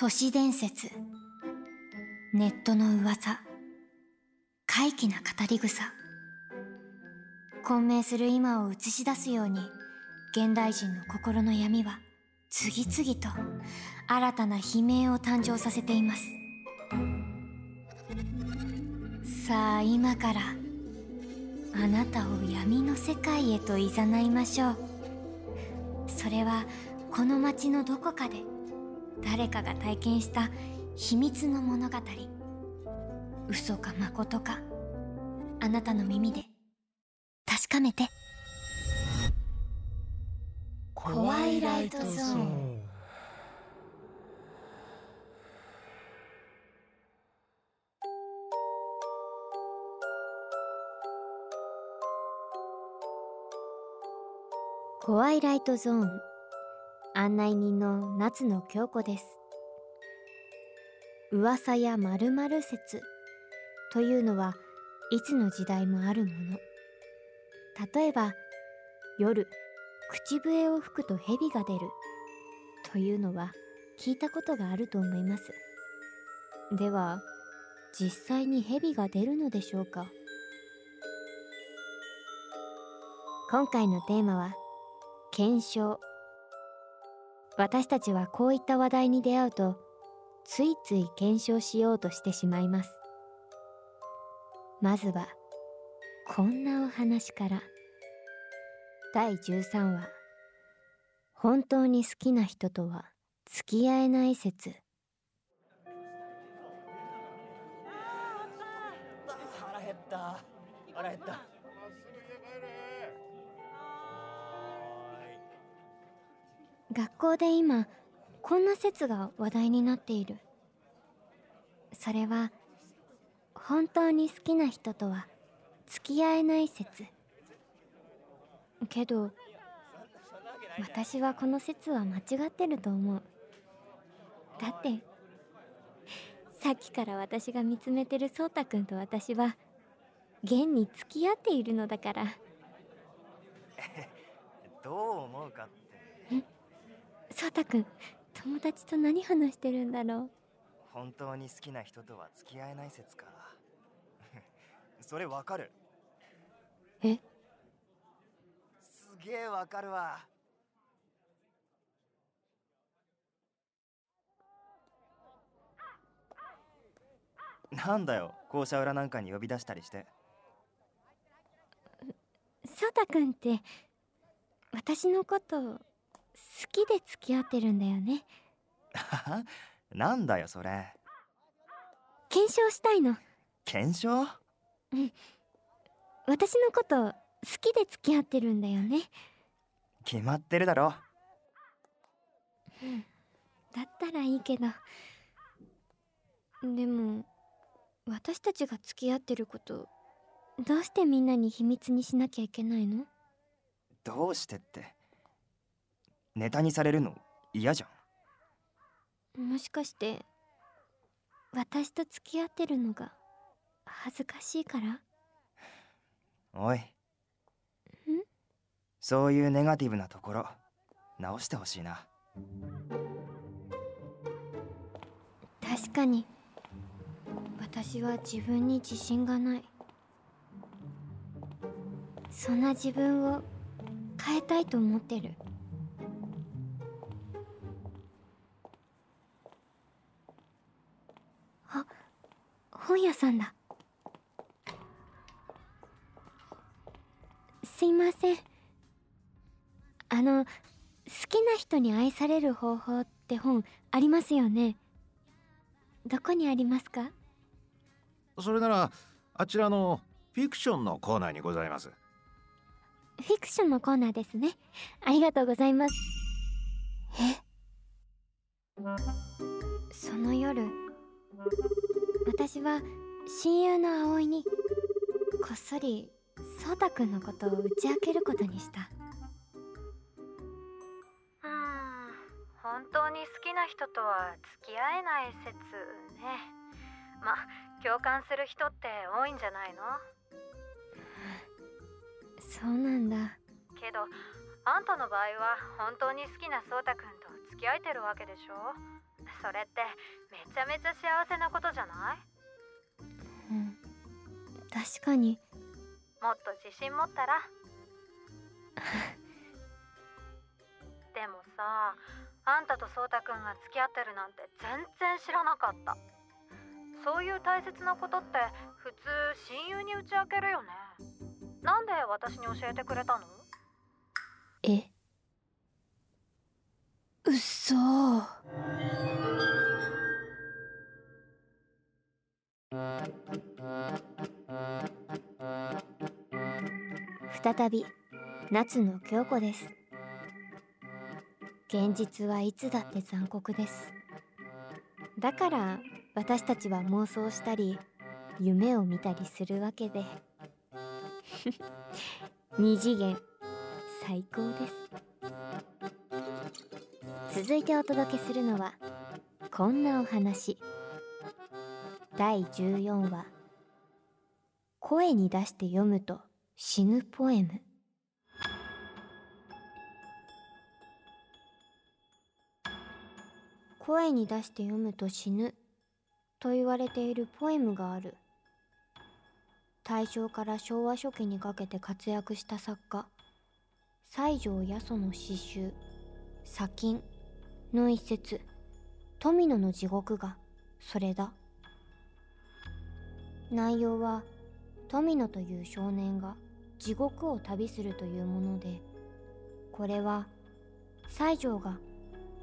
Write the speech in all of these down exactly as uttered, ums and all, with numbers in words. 都市伝説、ネットの噂、怪奇な語り草。混迷する今を映し出すように、現代人の心の闇は次々と新たな悲鳴を誕生させています。さあ、今からあなたを闇の世界へと誘いましょう。それはこの街のどこかで誰かが体験した秘密の物語。嘘か誠か、あなたの耳で確かめて。怖いライトゾーン。怖いライトゾーン案内人の夏野京子です。噂や〇〇説というのはいつの時代もあるもの。例えば、夜口笛を吹くと蛇が出るというのは聞いたことがあると思います。では、実際に蛇が出るのでしょうか？今回のテーマは検証。私たちはこういった話題に出会うと、ついつい検証しようとしてしまいます。まずはこんなお話から。だいじゅうさんわ、本当に好きな人とは付き合えない説。腹減った腹減った。学校で今こんな説が話題になっている。それは本当に好きな人とは付き合えない説。けど私はこの説は間違ってると思う。だってさっきから私が見つめてる蒼太くんと私は現に付き合っているのだから。どう思うかって。ん？蒼太くん、友達と何話してるんだろう。本当に好きな人とは付き合えない説か。それわかる。え？すげえわかるわ。なんだよ、校舎裏なんかに呼び出したりして。蒼太くんって私のこと好きで付き合ってるんだよね。なんだよそれ。検証したいの。検証？うん。私のこと好きで付き合ってるんだよね。決まってるだろ。うん、だったらいいけど。でも私たちが付き合ってること、どうしてみんなに秘密にしなきゃいけないの？どうしてって、ネタにされるの嫌じゃん。もしかして私と付き合ってるのが恥ずかしいから？おい。そういうネガティブなところ直してほしいな。確かに私は自分に自信がない。そんな自分を変えたいと思ってる。あ、本屋さんだ。すいません。あの、好きな人に愛される方法って本ありますよね。どこにありますか？それならあちらのフィクションのコーナーにございます。フィクションのコーナーですね。ありがとうございます。え？その夜、私は親友の葵にこっそり蒼太くんのことを打ち明けることにした。本当に好きな人とは付き合えない説ね。まあ共感する人って多いんじゃないの？そうなんだ。けどあんたの場合は本当に好きな蒼太くんと付き合えてるわけでしょ。それってめちゃめちゃ幸せなことじゃない？うん、確かに。もっと自信持ったら。でもさ、あんたと颯太くんが付き合ってるなんて全然知らなかった。そういう大切なことって普通親友に打ち明けるよね。なんで私に教えてくれたの？え、うっそー。再び夏の京子です。現実はいつだって残酷です。だから私たちは妄想したり夢を見たりするわけで二次元最高です。続いてお届けするのはこんなお話、だいじゅうよんわ、声に出して読むと死ぬポエム。声に出して読むと死ぬと言われているポエムがある。大正から昭和初期にかけて活躍した作家、西条八十の詩集「砂金」の一節「富野の地獄」がそれだ。内容は富野という少年が地獄を旅するというもので、これは西条が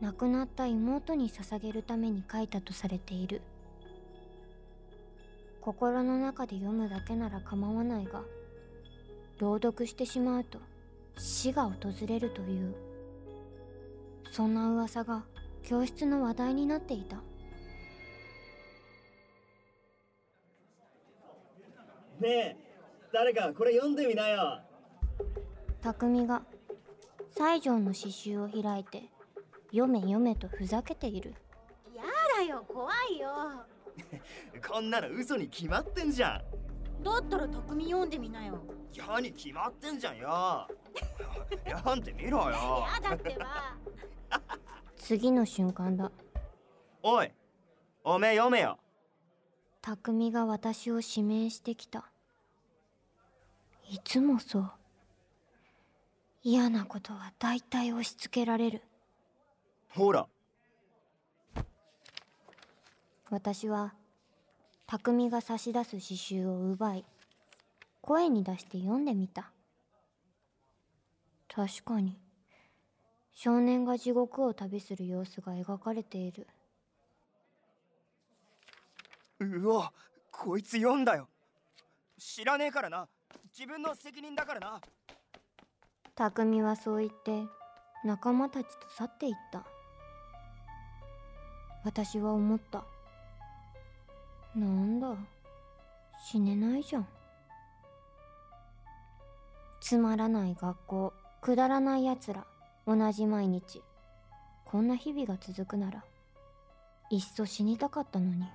亡くなった妹に捧げるために書いたとされている。心の中で読むだけなら構わないが、朗読してしまうと死が訪れるという、そんな噂が教室の話題になっていた。ねえ、誰かこれ読んでみなよ。匠が西条の詩集を開いて読め読めとふざけている。やだよ、怖いよこんなの嘘に決まってんじゃん。だったら匠読んでみなよ。やに決まってんじゃんよ読んでみろよやだってば次の瞬間だ。おい、おめえ読めよ。匠が私を指名してきた。いつもそう。嫌なことは大体押し付けられる。ほら。私は匠が差し出す詩集を奪い、声に出して読んでみた。確かに少年が地獄を旅する様子が描かれている。うわ、こいつ読んだよ。知らねえからな。自分の責任だからな。匠はそう言って仲間たちと去っていった。私は思った。なんだ、死ねないじゃん。つまらない学校、くだらないやつら、同じ毎日、こんな日々が続くならいっそ死にたかったのに。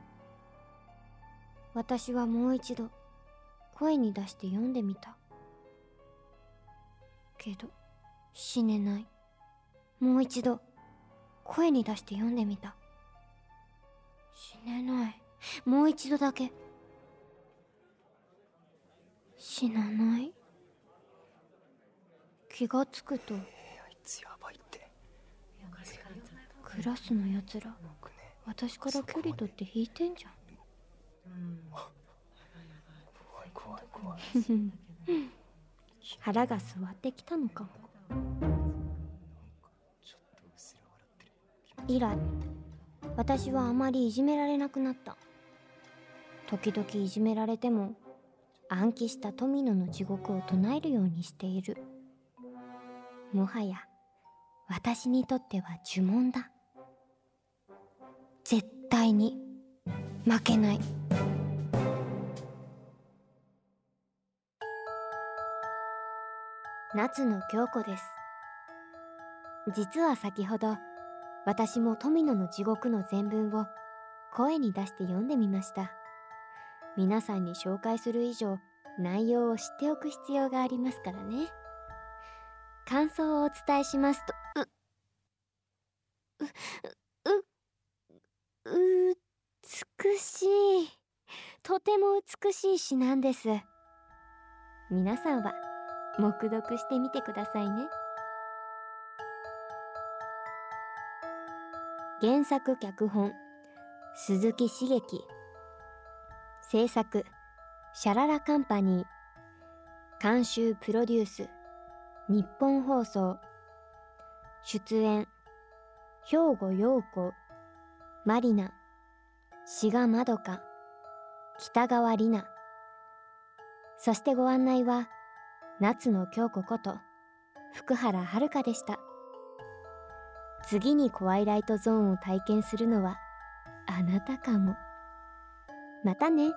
私はもう一度声に出して読んでみたけど死ねない。もう一度声に出して読んでみた。死ねない。もう一度だけ。死なない。気がつくと、クラスのやつら、私から距離取って引いてんじゃん。腹が据わってきたのかも。以来私はあまりいじめられなくなった。時々いじめられても暗記した富野の地獄を唱えるようにしている。もはや私にとっては呪文だ。絶対に負けない。夏の京子です。実は先ほど私も富野の地獄の全文を声に出して読んでみました。皆さんに紹介する以上、内容を知っておく必要がありますからね。感想をお伝えしますと、う、う、う、ても美しい詩なんです。皆さんは黙読してみてくださいね。原作脚本鈴木茂樹、制作シャララカンパニー、監修プロデュース日本放送、出演兵庫陽子、マリナ、志賀まどか、北川里奈。そしてご案内は夏野京子こと福原遥でした。次にコワイライトゾーンを体験するのはあなたかも。またね。